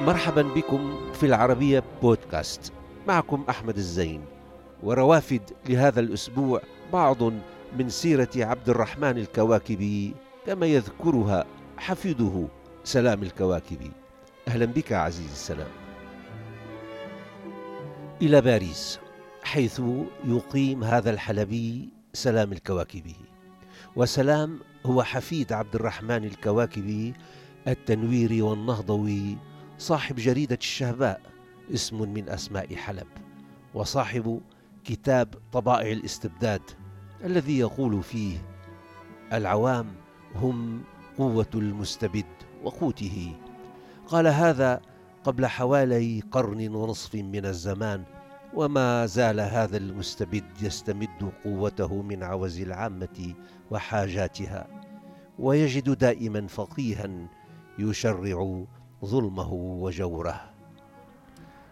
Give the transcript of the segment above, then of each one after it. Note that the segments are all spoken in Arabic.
مرحبا بكم في العربية بودكاست، معكم أحمد الزين. وروافد لهذا الأسبوع بعض من سيرة عبد الرحمن الكواكبي كما يذكرها حفيده سلام الكواكبي. أهلا بك عزيزي سلام. إلى باريس حيث يقيم هذا الحلبي سلام الكواكبي، وسلام هو حفيد عبد الرحمن الكواكبي التنويري والنهضوي، صاحب جريدة الشهباء اسم من أسماء حلب، وصاحب كتاب طبائع الاستبداد الذي يقول فيه: العوام هم قوة المستبد وقوته. قال هذا قبل حوالي قرن ونصف من الزمان، وما زال هذا المستبد يستمد قوته من عوز العامة وحاجاتها، ويجد دائما فقيها يشرع ظلمه وجوره.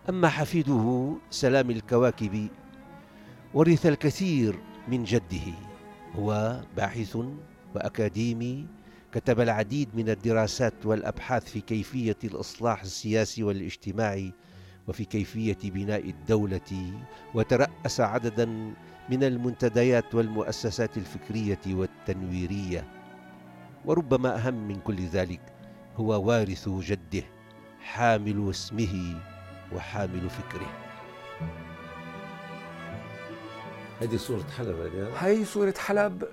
أما حفيده سلام الكواكبي ورث الكثير من جده، هو باحث وأكاديمي، كتب العديد من الدراسات والأبحاث في كيفية الإصلاح السياسي والاجتماعي وفي كيفية بناء الدولة، وترأس عددا من المنتديات والمؤسسات الفكرية والتنويرية. وربما أهم من كل ذلك هو وارث جده، حامل اسمه وحامل فكره. هذه صورة حلب. هي صورة حلب،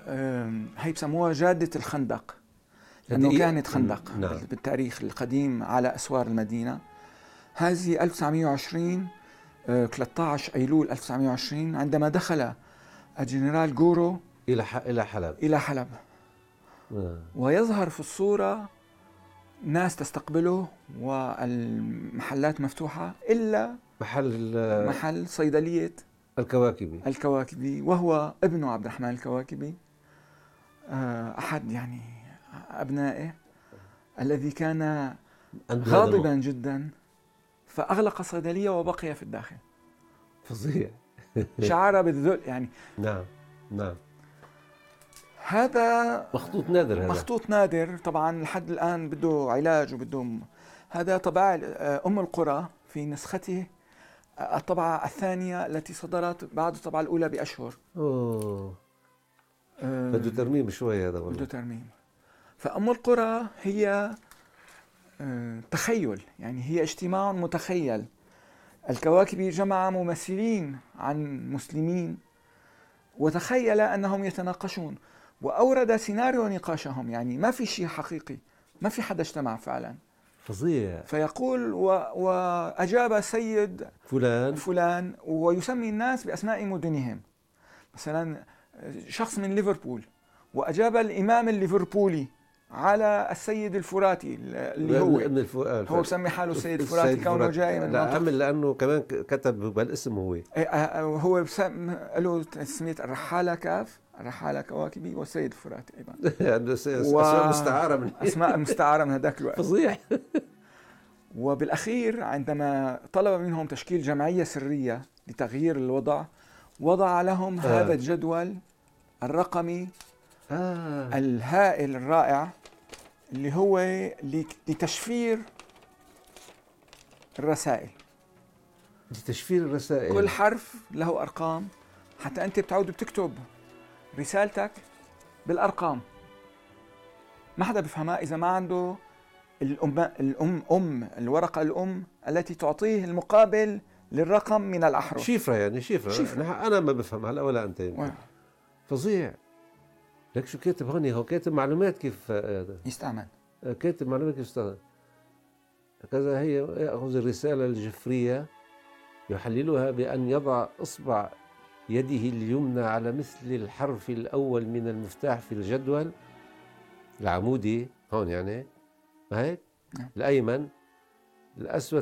هي بسموها جادة الخندق، لأنه كانت خندق بالتاريخ القديم على أسوار المدينة. هذه 1920، 13 أيلول 1920، عندما دخل الجنرال غورو إلى حلب. ويظهر في الصورة ناس تستقبله والمحلات مفتوحة إلا محل صيدلية الكواكبي، وهو ابنه عبد الرحمن الكواكبي، أحد يعني أبنائه، الذي كان غاضبا جدا فأغلق الصيدلية وبقي في الداخل. فظيع. شعر بالذل يعني. نعم. هذا مخطوط نادر طبعا، لحد الآن بده علاج وبده. هذا طبع أم القرى في نسخته الطبعة الثانية التي صدرت بعد الطبعة الأولى بأشهر. بده ترميم شوية هذا والله. فأم القرى هي تخيل، يعني هي اجتماع متخيل. الكواكبي جمع ممثلين عن مسلمين وتخيل أنهم يتناقشون، وأورد سيناريو نقاشهم، يعني ما في شيء حقيقي، ما في حدا اجتمع فعلا. فظيع. فيقول وأجاب سيد فلان ويسمي الناس بأسماء مدنهم، مثلا شخص من ليفربول وأجاب الإمام الليفربولي على السيد الفراتي، اللي هو بسمي حاله السيد الفراتي كونه جاي من المنطقة، لأنه كمان كتب بالاسم. هو له تسمية الرحالة كاف، الرحالة كواكبي، والسيد الفراتي أيضا. أسماء مستعارة من هداك الوقت. فظيع. وبالأخير عندما طلب منهم تشكيل جمعية سرية لتغيير الوضع، وضع لهم هذا الجدول الرقمي الهائل الرائع، اللي هو لتشفير الرسائل. كل حرف له أرقام، حتى أنت بتعود بتكتب رسالتك بالأرقام. ما حدا بفهمها إذا ما عنده الورقة الأم التي تعطيه المقابل للرقم من الأحرف. شفرة. أنا ما بفهمها لا ولا أنت. فظيع. لك شو كاتب هوني؟ هو كاتب معلومات كيف يستعمل، هكذا هي. يأخذ الرسالة الجفرية يحللها بأن يضع إصبع يده اليمنى على مثل الحرف الأول من المفتاح في الجدول العمودي هون، يعني ما هيك؟ الأيمن، الأسود،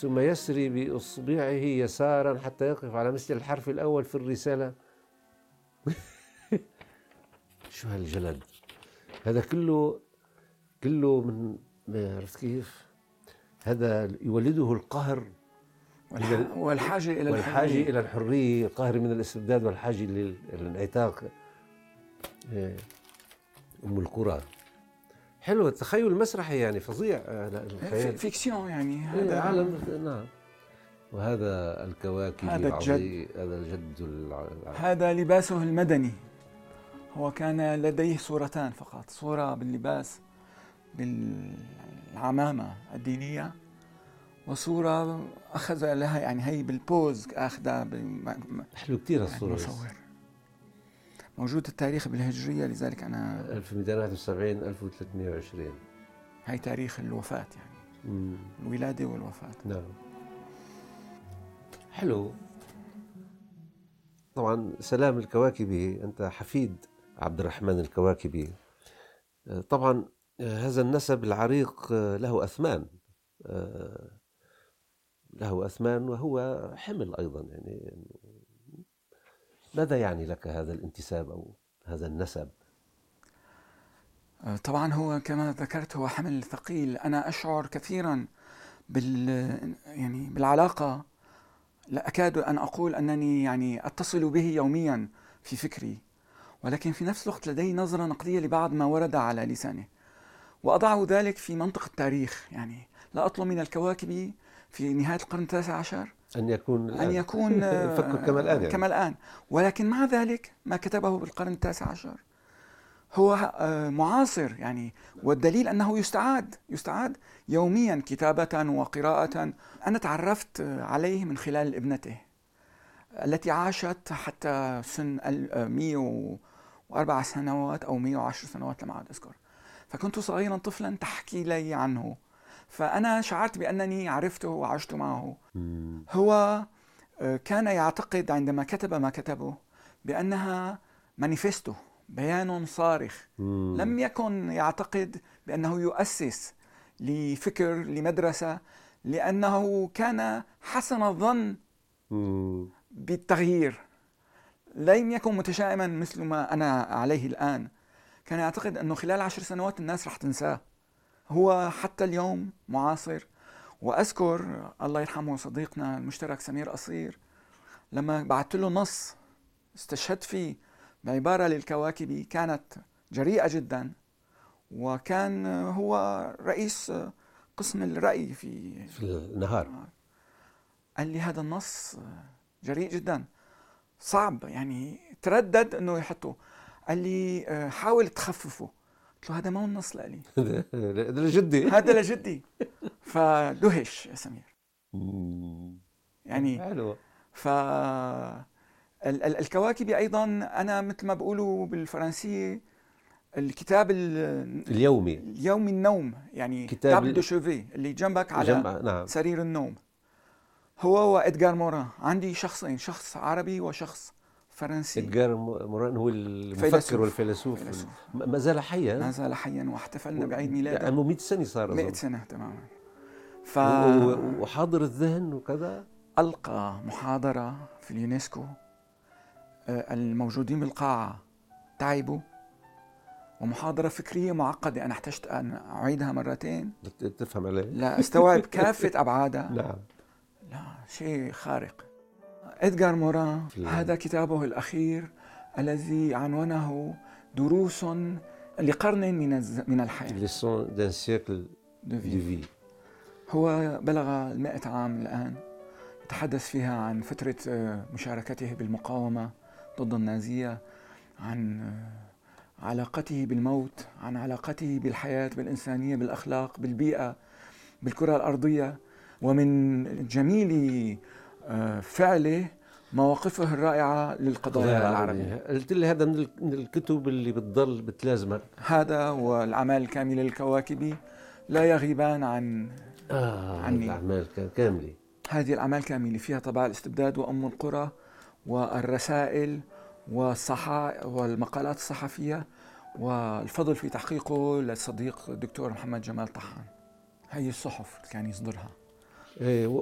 ثم يسري بإصبعه يسارا حتى يقف على مثل الحرف الأول في الرسالة. شو هالجلد هذا كله من عرفت كيف؟ هذا يولده القهر والحاجة إلى الحرية، القهر من الاستبداد والحاجة للانعتاق. أم القرى حلو التخيل المسرحي يعني فظيع. فيكسيون يعني هذا عالم. نعم. وهذا الكواكب العظيم، هذا الجد هذا لباسه المدني. هو كان لديه صورتان فقط، صورة باللباس بالعمامة الدينية، وصورة أخذ لها يعني هي بالبوز أخذها. حلو كتير الصورة المصور. موجود التاريخ بالهجرية، لذلك أنا 1271 1320 هي تاريخ الوفاة يعني الولادة والوفاة. نعم حلو. طبعا سلام الكواكبي، أنت حفيد عبد الرحمن الكواكبي، طبعا هذا النسب العريق له أثمان، له أثمان، وهو حمل أيضا. يعني ماذا يعني لك هذا الانتساب أو هذا النسب؟ طبعا هو كما ذكرت هو حمل ثقيل. أنا أشعر كثيرا يعني بالعلاقة، لا أكاد أن أقول أنني يعني أتصل به يوميا في فكري، ولكن في نفس الوقت لدي نظرة نقدية لبعض ما ورد على لسانه، وأضع ذلك في منطق التاريخ. يعني لا أطلب من الكواكبي في نهاية القرن التاسع عشر أن يكون فكر كما الآن يعني. كما الآن، ولكن مع ذلك ما كتبه بالقرن التاسع عشر هو معاصر يعني، والدليل أنه يستعاد يوميا كتابة وقراءة. أنا تعرفت عليه من خلال ابنته التي عاشت حتى سن 104 سنوات أو 110 سنوات لم أعد أذكر، فكنت صغيرا طفلا تحكي لي عنه، فأنا شعرت بأنني عرفته وعشت معه. هو كان يعتقد عندما كتب ما كتبه بأنها مانيفستو، بيان صارخ. لم يكن يعتقد بأنه يؤسس لفكر لمدرسة، لأنه كان حسن الظن بالتغيير، لم يكن متشائما مثل ما أنا عليه الآن. كان يعتقد أنه خلال 10 سنوات الناس رح تنساه. هو حتى اليوم معاصر. وأذكر الله يرحمه صديقنا المشترك سمير أصير، لما بعثت له نص استشهدت فيه بعبارة للكواكبي كانت جريئة جدا، وكان هو رئيس قسم الرأي في النهار. قال لي هذا النص جريء جدا صعب، يعني تردد أنه يحطه. قال لي حاول تخففه. قلت له هذا ما هو النص لألي، هذا لجدي، هذا لجدي. فدهش سمير يعني. حلو. الكواكبي أيضاً أنا مثل ما بقولوا بالفرنسية الكتاب اليومي النوم، يعني كتاب دو شوفي اللي جنبك على نعم. سرير النوم. هو وإدغار موران. عندي شخصين، شخص عربي وشخص فرنسي. إدغار موران هو المفكر والفيلسوف ما زال حياً واحتفلنا بعيد ميلاده، يعني 100 سنة صار 100 سنة تماماً. وحاضر الذهن وكذا. ألقى محاضرة في اليونسكو، الموجودين بالقاعة تعبوا، ومحاضرة فكرية معقدة أنا احتجت أن أعيدها مرتين تفهم علي، لا أستوعب كافة أبعادها. نعم لا شيء خارق. إدغار موران هذا كتابه الأخير الذي عنونه دروس لقرن من الحياة، لسان دان سيكل دو في. هو بلغ 100 عام الآن. تحدث فيها عن فترة مشاركته بالمقاومة ضد النازية، عن علاقته بالموت، عن علاقته بالحياة، بالإنسانية، بالأخلاق، بالبيئة، بالكرة الأرضية. ومن جميل فعله مواقفه الرائعة للقضايا العربية. قلت لي هذا من الكتب اللي بتضل بتلازمك. هذا والأعمال الكاملة للكواكبي لا يغيبان عني. الأعمال كاملة، هذه الأعمال كاملة فيها طبائع الاستبداد وأم القرى والرسائل والمقالات الصحفية، والفضل في تحقيقه للصديق الدكتور محمد جمال طحان. هي الصحف اللي كان يصدرها،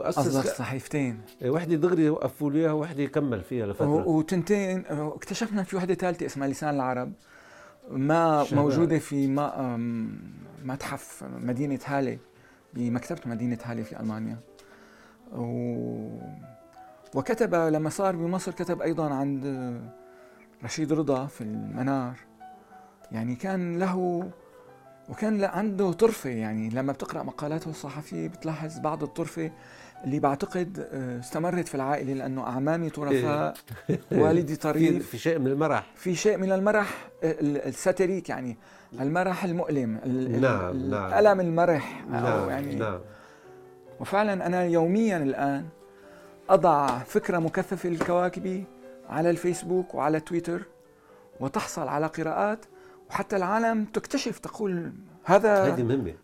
أصدر صحيفتين، واحدة دغري وقفوا ليها وواحدة كمل فيها لفترة، وتنتين اكتشفنا في واحدة ثالثة اسمها لسان العرب، ما موجودة في متحف مدينة هالي بمكتبة مدينة هالي في ألمانيا. وكتب لما صار بمصر كتب أيضاً عند رشيد رضا في المنار. يعني كان له وكان عنده طرفة. يعني لما بتقرأ مقالاته الصحفية بتلاحظ بعض الطرفة اللي بعتقد استمرت في العائلة، لأنه أعمامي طرفاء، والدي طريف، في شيء من المرح، في شيء من المرح الساتيريك، يعني المرح المؤلم، الألم المرح. يعني وفعلا أنا يوميا الآن أضع فكرة مكثفة للكواكبي على الفيسبوك وعلى تويتر، وتحصل على قراءات، وحتى العالم تكتشف، تقول هذا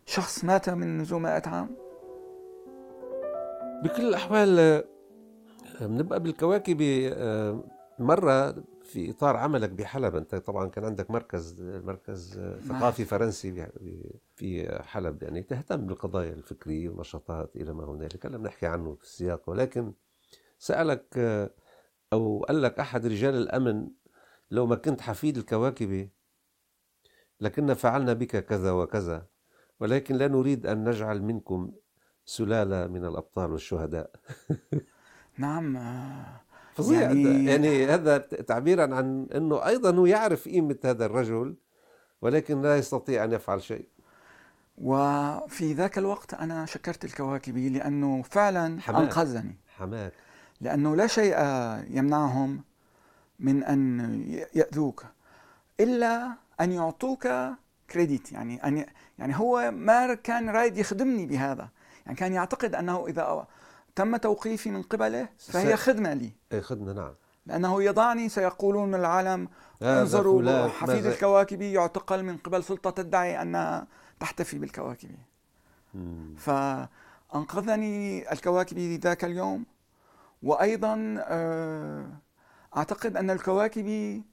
شخص مات من منذ 100 عام. بكل الأحوال بنبقى بالكواكبي. مرة في إطار عملك بحلب، أنت طبعا كان عندك مركز ثقافي فرنسي في حلب، يعني تهتم بالقضايا الفكرية ونشاطات إلى ما هنالك، لم نحكي عنه في السياق، ولكن سألك أو قال لك أحد رجال الأمن: لو ما كنت حفيد الكواكبي لكننا فعلنا بك كذا وكذا، ولكن لا نريد أن نجعل منكم سلالة من الأبطال والشهداء. نعم، فظيع. يعني هذا تعبيرا عن أنه أيضا هو يعرف قيمة هذا الرجل، ولكن لا يستطيع أن يفعل شيء. وفي ذاك الوقت أنا شكرت الكواكبي لأنه فعلا أنقذني، حماك، لأنه لا شيء يمنعهم من أن يأذوك إلا أن يعطوك كريديت. يعني هو ما كان رايد يخدمني بهذا، يعني كان يعتقد أنه إذا تم توقيفي من قبله فهي خدمة لي. أي خدمة، نعم، لأنه يضعني، سيقولون العالم: انظروا حفيد الكواكبي يعتقل من قبل سلطة تدعي أنها تحتفي بالكواكبي. فأنقذني الكواكبي ذاك اليوم. وأيضا أعتقد أن الكواكبي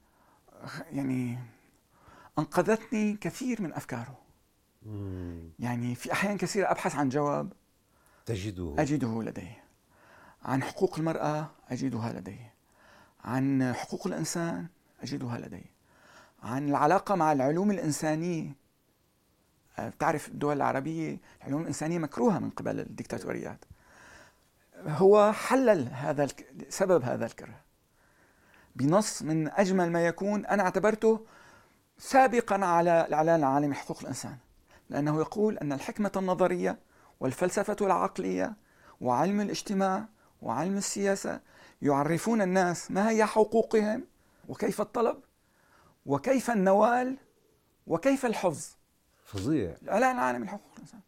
يعني أنقذتني كثير من أفكاره. يعني في أحيان كثيرة أبحث عن جواب أجده لديه، عن حقوق المرأة أجدها لديه، عن حقوق الإنسان أجدها لديه، عن العلاقة مع العلوم الإنسانية. تعرف الدول العربية العلوم الإنسانية مكروهة من قبل الدكتاتوريات، هو حلل هذا سبب هذا الكره بنص من أجمل ما يكون، أنا اعتبرته سابقاً على الإعلان العالمي حقوق الإنسان، لأنه يقول أن الحكمة النظرية والفلسفة العقلية وعلم الاجتماع وعلم السياسة يعرفون الناس ما هي حقوقهم، وكيف الطلب، وكيف النوال، وكيف الحفظ. فظيع، الإعلان العالمي لحقوق الإنسان،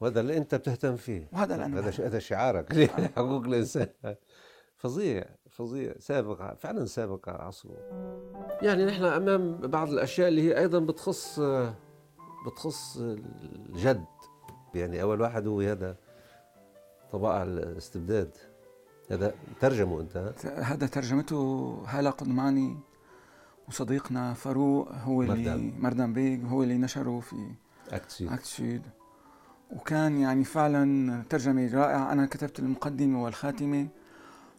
وهذا اللي أنت بتهتم فيه، هذا شعارك لحقوق الإنسان. فظيع، سابقة فعلا، سابقة عصره. يعني نحن أمام بعض الأشياء اللي هي أيضا بتخص الجد. يعني أول واحد هو هذا طبائع الاستبداد، هذا ترجمه أنت، هذا ترجمته هالة قدماني، وصديقنا فاروق هو اللي مردن بيك هو اللي نشره في أكتسيد، وكان يعني فعلا ترجمة رائعة. أنا كتبت المقدمة والخاتمة،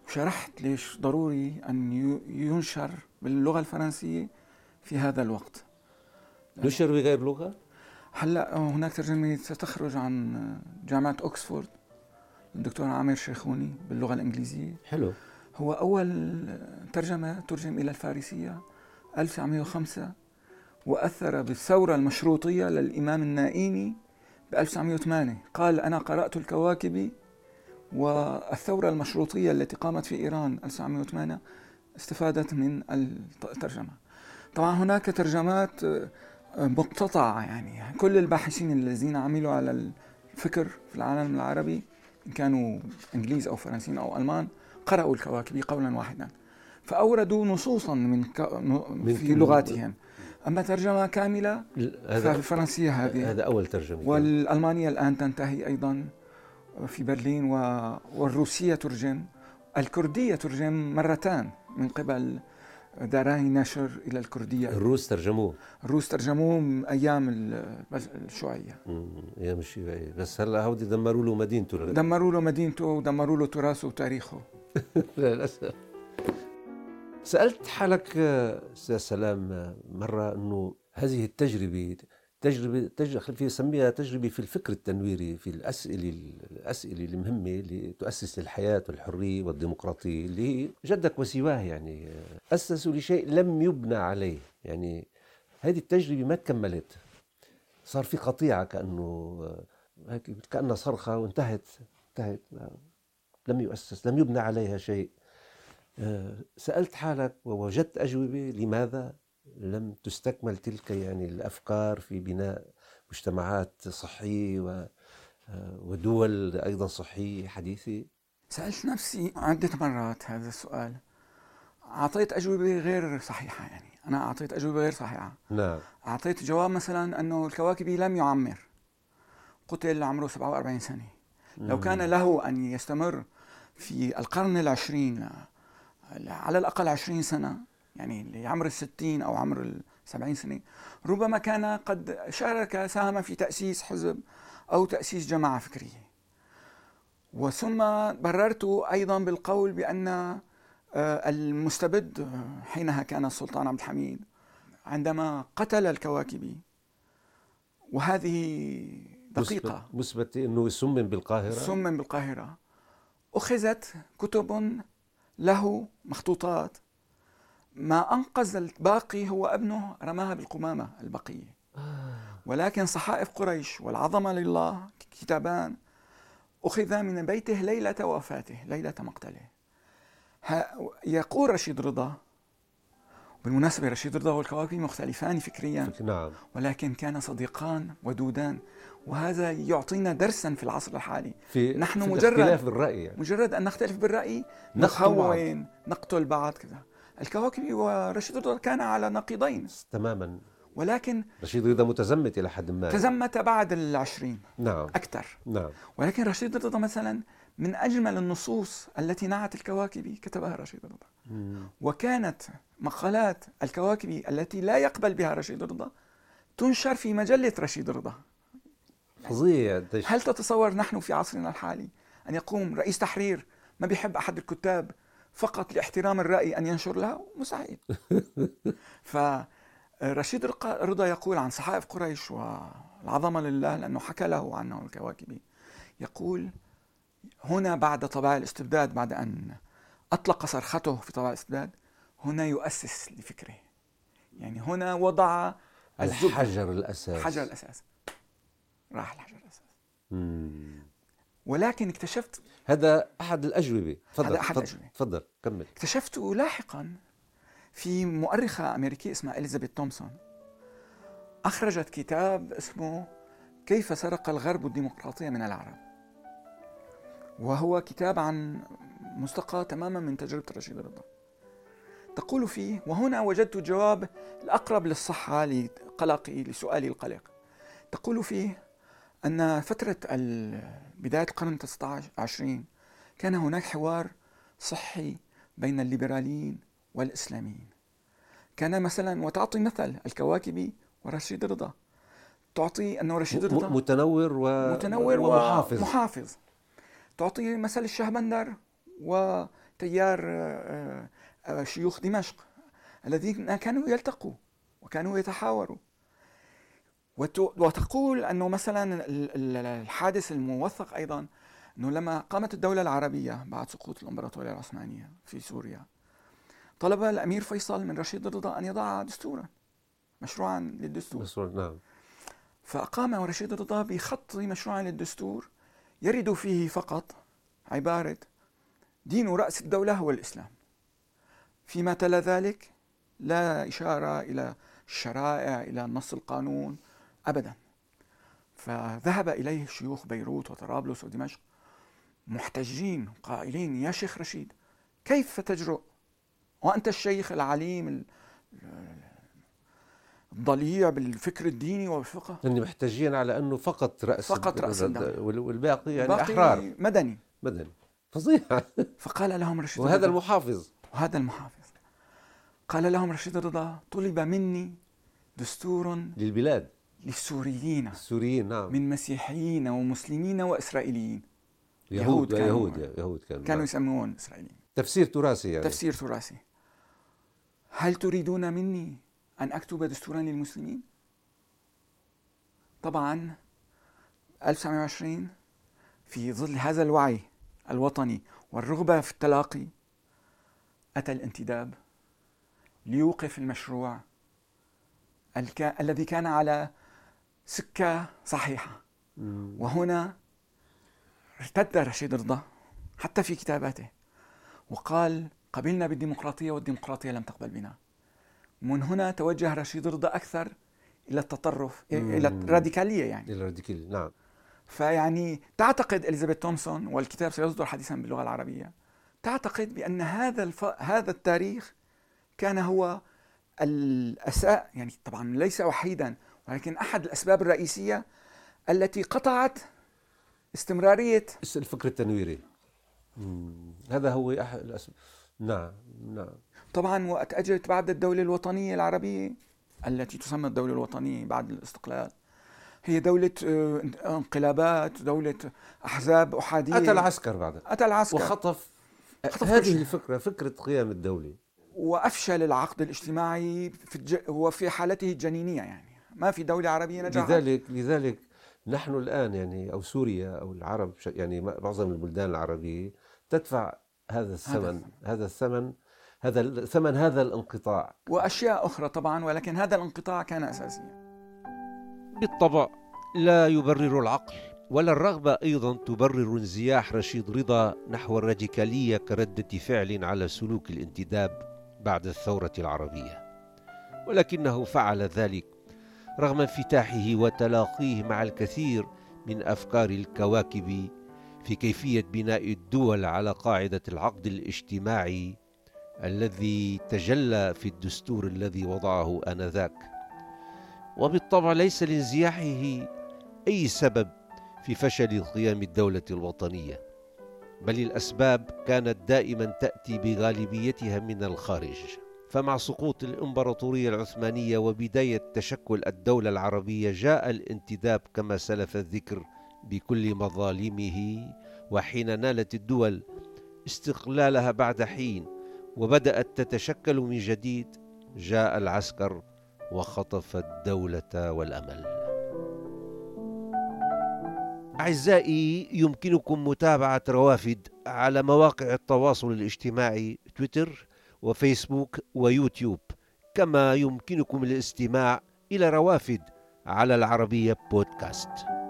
شرحت ليش ضروري أن ينشر باللغة الفرنسية في هذا الوقت. نشر بغير لغة؟ هلأ هناك ترجمة ستخرج عن جامعة أكسفورد، الدكتور عامر شيخوني، باللغة الإنجليزية. حلو. هو أول ترجمة ترجم إلى الفارسية 1905، وأثر بالثورة المشروطية للإمام النائيني ب 1908. قال: أنا قرأت الكواكبي، والثورة المشروطية التي قامت في إيران 1908 استفادت من الترجمة. طبعا هناك ترجمات مقتطعة، يعني كل الباحثين الذين عملوا على الفكر في العالم العربي، إن كانوا إنجليز أو فرنسيين أو ألمان، قرأوا الكواكبي قولا واحدا، فأوردوا نصوصا في لغاتهم. أما ترجمة كاملة فالفرنسية هذه أول ترجمة، والألمانية الآن تنتهي أيضا في برلين، والروسية ترجم، الكردية ترجم مرتان من قبل داراي نشر إلى الكردية. الروس ترجموه أيام الشيوعية، أيام الشيوعية، بس هلا هودي دمروا له مدينته ودمروا له تراثه وتاريخه. للأسف. سألت حالك أستاذ سلام مرة إنه هذه التجربة يسميها تجربة في الفكر التنويري، في الأسئلة المهمة اللي تؤسس للحياة والحرية والديمقراطية، اللي جدك وسواه يعني أسسوا لشيء لم يبنى عليه. يعني هذه التجربة ما تكملت، صار في قطيعة، كأنها صرخة وانتهت، لم يؤسس، لم يبنى عليها شيء. سألت حالك ووجدت أجوبة لماذا لم تستكمل تلك الأفكار في بناء مجتمعات صحية ودول أيضا صحية حديثة. سألت نفسي عدة مرات هذا السؤال، أعطيت أجوبة غير صحيحة، أنا أعطيت أجوبة غير صحيحة. نعم. أعطيت جواب مثلا أنه الكواكبي لم يعمر، قتل عمره 47 سنة. لو كان له أن يستمر في القرن العشرين على الأقل 20 سنة، لعمر 60 أو عمر 70 سنة، ربما كان قد شارك، ساهم في تأسيس حزب أو تأسيس جماعة فكرية. وثم بررت أيضا بالقول بأن المستبد حينها كان السلطان عبد الحميد عندما قتل الكواكبي، وهذه دقيقة مثبت أنه سمم بالقاهرة، أخذت كتب له مخطوطات. ما أنقذ الباقي هو ابنه، رماها بالقمامة البقية. ولكن صحائف قريش والعظمة لله، كتابان أخذا من بيته ليلة وفاته، ليلة مقتله. يقول رشيد رضا، بالمناسبة رشيد رضا والكواكبي مختلفان فكريا، نعم، ولكن كان صديقان ودودان، وهذا يعطينا درسا في العصر الحالي. نحن مجرد أن نختلف بالرأي نخون، نقتل بعض كذا. الكواكبي ورشيد رضا كان على نقيضين تماما، ولكن رشيد رضا متزمت إلى حد ما، تزمت بعد 20، نعم، أكثر، نعم. ولكن رشيد رضا مثلا من أجمل النصوص التي نعت الكواكبي كتبها رشيد رضا، وكانت مقالات الكواكبي التي لا يقبل بها رشيد رضا تنشر في مجلة رشيد رضا. فظيع. هل تتصور نحن في عصرنا الحالي أن يقوم رئيس تحرير ما بيحب أحد الكتاب فقط لاحترام الرأي أن ينشر لها؟ مستحيل. فرشيد رضا يقول عن صحائف قريش والعظمة لله، لأنه حكى له عنه الكواكبي، يقول هنا بعد طبائع الاستبداد، بعد أن أطلق صرخته في طبائع الاستبداد، هنا يؤسس لفكره، هنا وضع الحجر الأساس. راح الحجر الأساس. ولكن اكتشفت هذا أحد الأجوبة. تفضل كمل. اكتشفت لاحقا في مؤرخة أمريكية اسمها إليزابيث تومسون، أخرجت كتاب اسمه كيف سرق الغرب الديمقراطية من العرب، وهو كتاب عن مستقى تماما من تجربة رشيد رضا. تقول فيه، وهنا وجدت الجواب الأقرب للصحة لسؤالي القلق، تقول فيه أن فترة بداية القرن 19 كان هناك حوار صحي بين الليبراليين والإسلاميين. كان مثلا، وتعطي مثل الكواكبي ورشيد رضا، تعطي أنه رشيد رضا متنور ومحافظ. تعطي مثل الشهبندر وتيار شيوخ دمشق الذين كانوا يلتقوا وكانوا يتحاوروا. وتقول أنه مثلا الحادث الموثق أيضا، أنه لما قامت الدولة العربية بعد سقوط الإمبراطورية العثمانية في سوريا، طلب الأمير فيصل من رشيد رضا أن يضع دستورا، مشروعا للدستور، نعم. فقام رشيد رضا بخط مشروعا للدستور يرد فيه فقط عبارة دين رأس الدولة هو الإسلام، فيما تلا ذلك لا إشارة إلى الشرائع، إلى نص القانون أبدا. فذهب إليه شيوخ بيروت وطرابلس ودمشق محتجين قائلين، يا شيخ رشيد، كيف تجرؤ وأنت الشيخ العليم ضليع بالفكر الديني والفقه، يعني محتاجين على أنه فقط رأس والباقي أحرار، مدني فظيع. فقال لهم رشيد رضا، وهذا المحافظ قال لهم رشيد رضا، طلب مني دستور للبلاد، للسوريين، نعم، من مسيحيين ومسلمين وإسرائيليين، يهود كانوا يسمون إسرائيليين، تفسير تراثي. هل تريدون مني أن أكتب دستورا للمسلمين؟ طبعا 1920 في ظل هذا الوعي الوطني والرغبة في التلاقي، أتى الانتداب ليوقف المشروع الذي كان على سكة صحيحة. وهنا ارتد رشيد رضا حتى في كتاباته وقال قبلنا بالديمقراطية والديمقراطية لم تقبل بنا. من هنا توجه رشيد رضا أكثر إلى التطرف، إلى الراديكالية يعني. الراديكالية نعم. فيعني تعتقد إليزابيث تومسون، والكتاب سيصدر حديثا باللغة العربية، تعتقد بأن هذا التاريخ كان هو الأساء، يعني طبعا ليس وحيدا، ولكن أحد الأسباب الرئيسية التي قطعت استمرارية الفكر التنويري. هذا هو أحد الأسباب. نعم نعم. طبعا وقت أجت بعد الدولة الوطنية العربية التي تسمى الدولة الوطنية بعد الاستقلال، هي دولة انقلابات، دولة أحزاب أحادية، أتى العسكر بعدها، أتى العسكر وخطف هذه الفكرة، فكرة قيام الدولة، وأفشل العقد الاجتماعي وفي حالته الجنينية، يعني ما في دولة عربية نجحت. لذلك نحن الآن يعني أو سوريا أو العرب يعني معظم البلدان العربية تدفع هذا الثمن هذا الانقطاع وأشياء أخرى طبعا، ولكن هذا الانقطاع كان أساسيا. بالطبع لا يبرر العقل ولا الرغبة أيضا تبرر انزياح رشيد رضا نحو الراديكالية كردة فعل على سلوك الانتداب بعد الثورة العربية، ولكنه فعل ذلك رغم انفتاحه وتلاقيه مع الكثير من أفكار الكواكبي في كيفية بناء الدول على قاعدة العقد الاجتماعي الذي تجلى في الدستور الذي وضعه آنذاك. وبالطبع ليس لانزياحه أي سبب في فشل قيام الدولة الوطنية، بل الأسباب كانت دائما تأتي بغالبيتها من الخارج. فمع سقوط الإمبراطورية العثمانية وبداية تشكل الدولة العربية جاء الانتداب كما سلف الذكر بكل مظالمه، وحين نالت الدول استقلالها بعد حين وبدأت تتشكل من جديد جاء العسكر وخطف الدولة والأمل. أعزائي، يمكنكم متابعة روافد على مواقع التواصل الاجتماعي تويتر وفيسبوك ويوتيوب، كما يمكنكم الاستماع إلى روافد على العربية بودكاست.